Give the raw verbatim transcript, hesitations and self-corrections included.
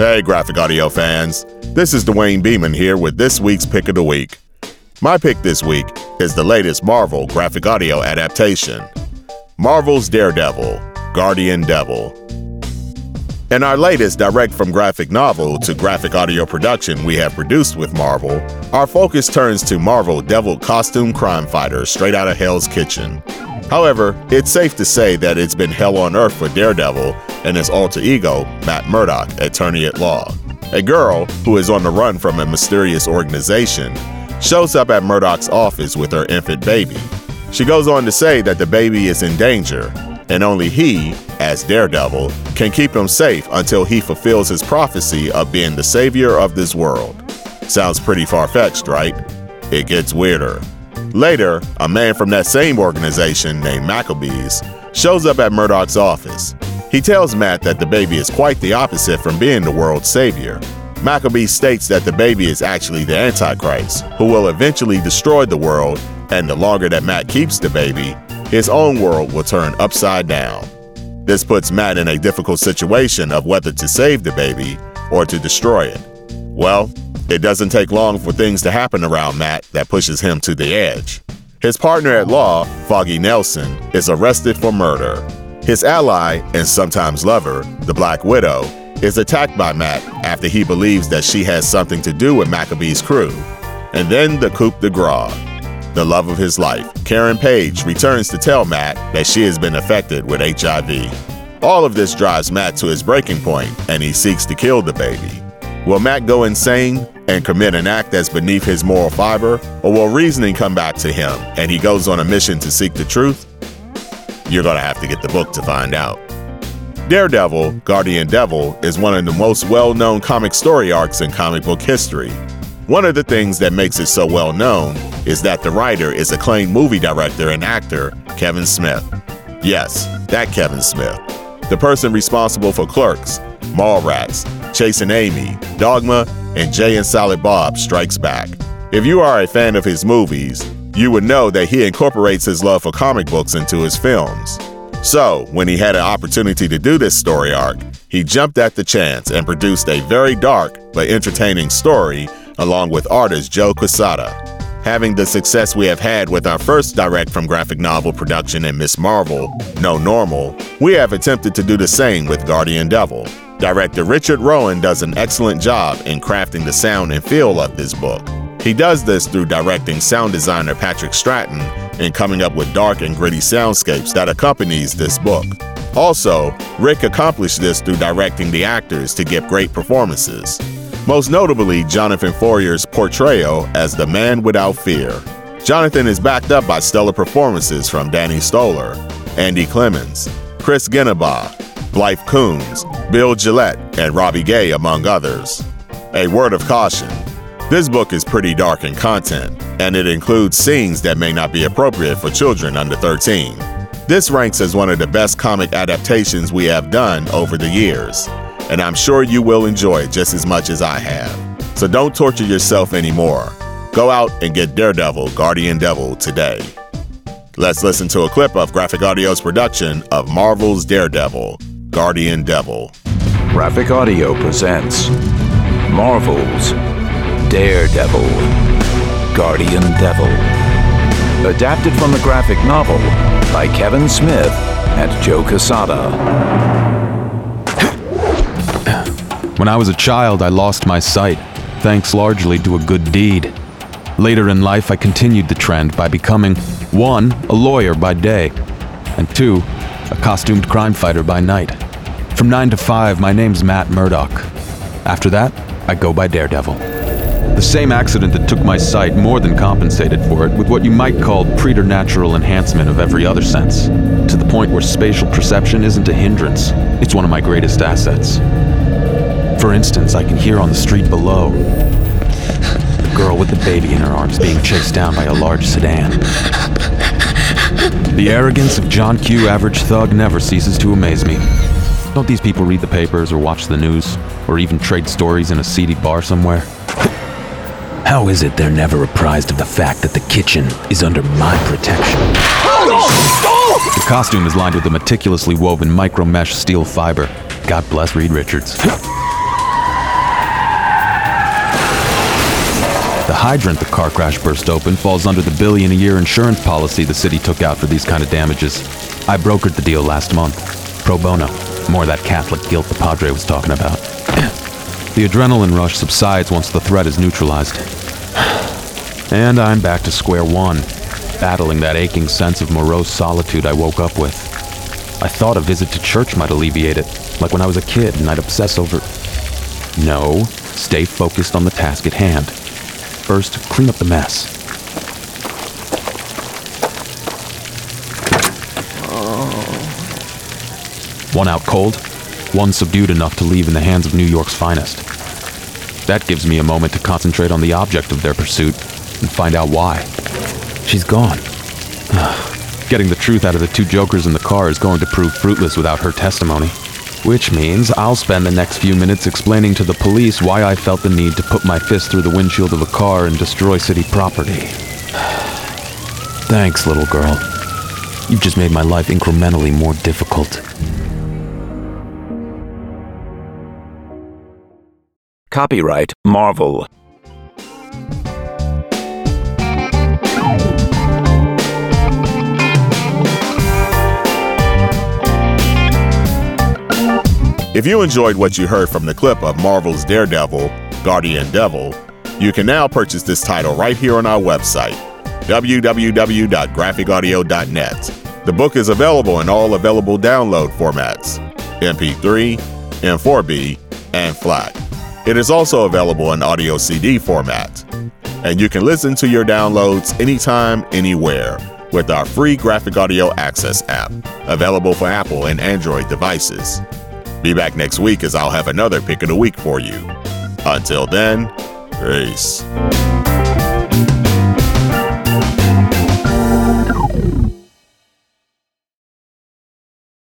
Hey, Graphic Audio fans. This is Dwayne Beeman here with this week's Pick of the Week. My pick this week is the latest Marvel Graphic Audio adaptation, Marvel's Daredevil, Guardian Devil. In our latest direct from graphic novel to graphic audio production we have produced with Marvel, our focus turns to Marvel Devil costume crime fighter straight out of Hell's Kitchen. However, it's safe to say that it's been hell on earth for Daredevil and his alter ego, Matt Murdock, attorney at law. A girl, who is on the run from a mysterious organization, shows up at Murdock's office with her infant baby. She goes on to say that the baby is in danger, and only he, as Daredevil, can keep him safe until he fulfills his prophecy of being the savior of this world. Sounds pretty far-fetched, right? It gets weirder. Later, a man from that same organization named Maccabees shows up at Murdock's office. He tells Matt that the baby is quite the opposite from being the world's savior. Maccabees states that the baby is actually the Antichrist, who will eventually destroy the world, and the longer that Matt keeps the baby, his own world will turn upside down. This puts Matt in a difficult situation of whether to save the baby or to destroy it. Well, it doesn't take long for things to happen around Matt that pushes him to the edge. His partner at law, Foggy Nelson, is arrested for murder. His ally, and sometimes lover, the Black Widow, is attacked by Matt after he believes that she has something to do with Maccabee's crew. And then the coup de grace. The love of his life, Karen Page, returns to tell Matt that she has been infected with H I V. All of this drives Matt to his breaking point, and he seeks to kill the baby. Will Matt go insane and commit an act that's beneath his moral fiber, or will reasoning come back to him and he goes on a mission to seek the truth? You're gonna have to get the book to find out. Daredevil, Guardian Devil is one of the most well-known comic story arcs in comic book history. One of the things that makes it so well-known is that the writer is acclaimed movie director and actor Kevin Smith. Yes, that Kevin Smith, the person responsible for Clerks, Mallrats, Chasing Amy, Dogma, and Jay and Silent Bob Strikes Back. If you are a fan of his movies, you would know that he incorporates his love for comic books into his films. So, when he had an opportunity to do this story arc, he jumped at the chance and produced a very dark but entertaining story along with artist Joe Quesada. Having the success we have had with our first direct from graphic novel production in Miz Marvel, No Normal, we have attempted to do the same with Guardian Devil. Director Richard Rowan does an excellent job in crafting the sound and feel of this book. He does this through directing sound designer Patrick Stratton and coming up with dark and gritty soundscapes that accompanies this book. Also, Rick accomplished this through directing the actors to give great performances, most notably Jonathan Fourier's portrayal as the Man Without Fear. Jonathan is backed up by stellar performances from Danny Stoller, Andy Clemens, Chris Ginnabaugh, Blythe Coons, Bill Gillette, and Robbie Gay, among others. A word of caution, this book is pretty dark in content, and it includes scenes that may not be appropriate for children under thirteen. This ranks as one of the best comic adaptations we have done over the years, and I'm sure you will enjoy it just as much as I have. So don't torture yourself anymore. Go out and get Daredevil, Guardian Devil today. Let's listen to a clip of Graphic Audio's production of Marvel's Daredevil, Guardian Devil. Graphic Audio presents Marvel's Daredevil, Guardian Devil, adapted from the graphic novel by Kevin Smith and Joe Quesada. When I was a child, I lost my sight, thanks largely to a good deed. Later in life, I continued the trend by becoming, one, a lawyer by day, and two, a costumed crime fighter by night. From nine to five, my name's Matt Murdock. After that, I go by Daredevil. The same accident that took my sight more than compensated for it with what you might call preternatural enhancement of every other sense, to the point where spatial perception isn't a hindrance. It's one of my greatest assets. For instance, I can hear on the street below a girl with the baby in her arms being chased down by a large sedan. The arrogance of John Q. Average Thug never ceases to amaze me. Don't these people read the papers or watch the news or even trade stories in a seedy bar somewhere? How is it they're never apprised of the fact that the kitchen is under my protection? The costume is lined with a meticulously woven micro-mesh steel fiber. God bless Reed Richards. hydrant the car crash burst open falls under the billion-a-year insurance policy the city took out for these kind of damages. I brokered the deal last month. Pro bono. More of that Catholic guilt the Padre was talking about. The adrenaline rush subsides once the threat is neutralized. And I'm back to square one, battling that aching sense of morose solitude I woke up with. I thought a visit to church might alleviate it, like when I was a kid and I'd obsess over... No, stay focused on the task at hand. First, clean up the mess. Oh. One out cold, one subdued enough to leave in the hands of New York's finest. That gives me a moment to concentrate on the object of their pursuit and find out why. She's gone. Getting the truth out of the two jokers in the car is going to prove fruitless without her testimony. Which means I'll spend the next few minutes explaining to the police why I felt the need to put my fist through the windshield of a car and destroy city property. Thanks, little girl. You've just made my life incrementally more difficult. Copyright Marvel. If you enjoyed what you heard from the clip of Marvel's Daredevil, Guardian Devil, you can now purchase this title right here on our website, w w w dot graphic audio dot net. The book is available in all available download formats, M P three, M four B, and FLAC. It is also available in audio C D format, and you can listen to your downloads anytime, anywhere, with our free Graphic Audio Access app, available for Apple and Android devices. Be back next week as I'll have another Pick of the Week for you. Until then, peace.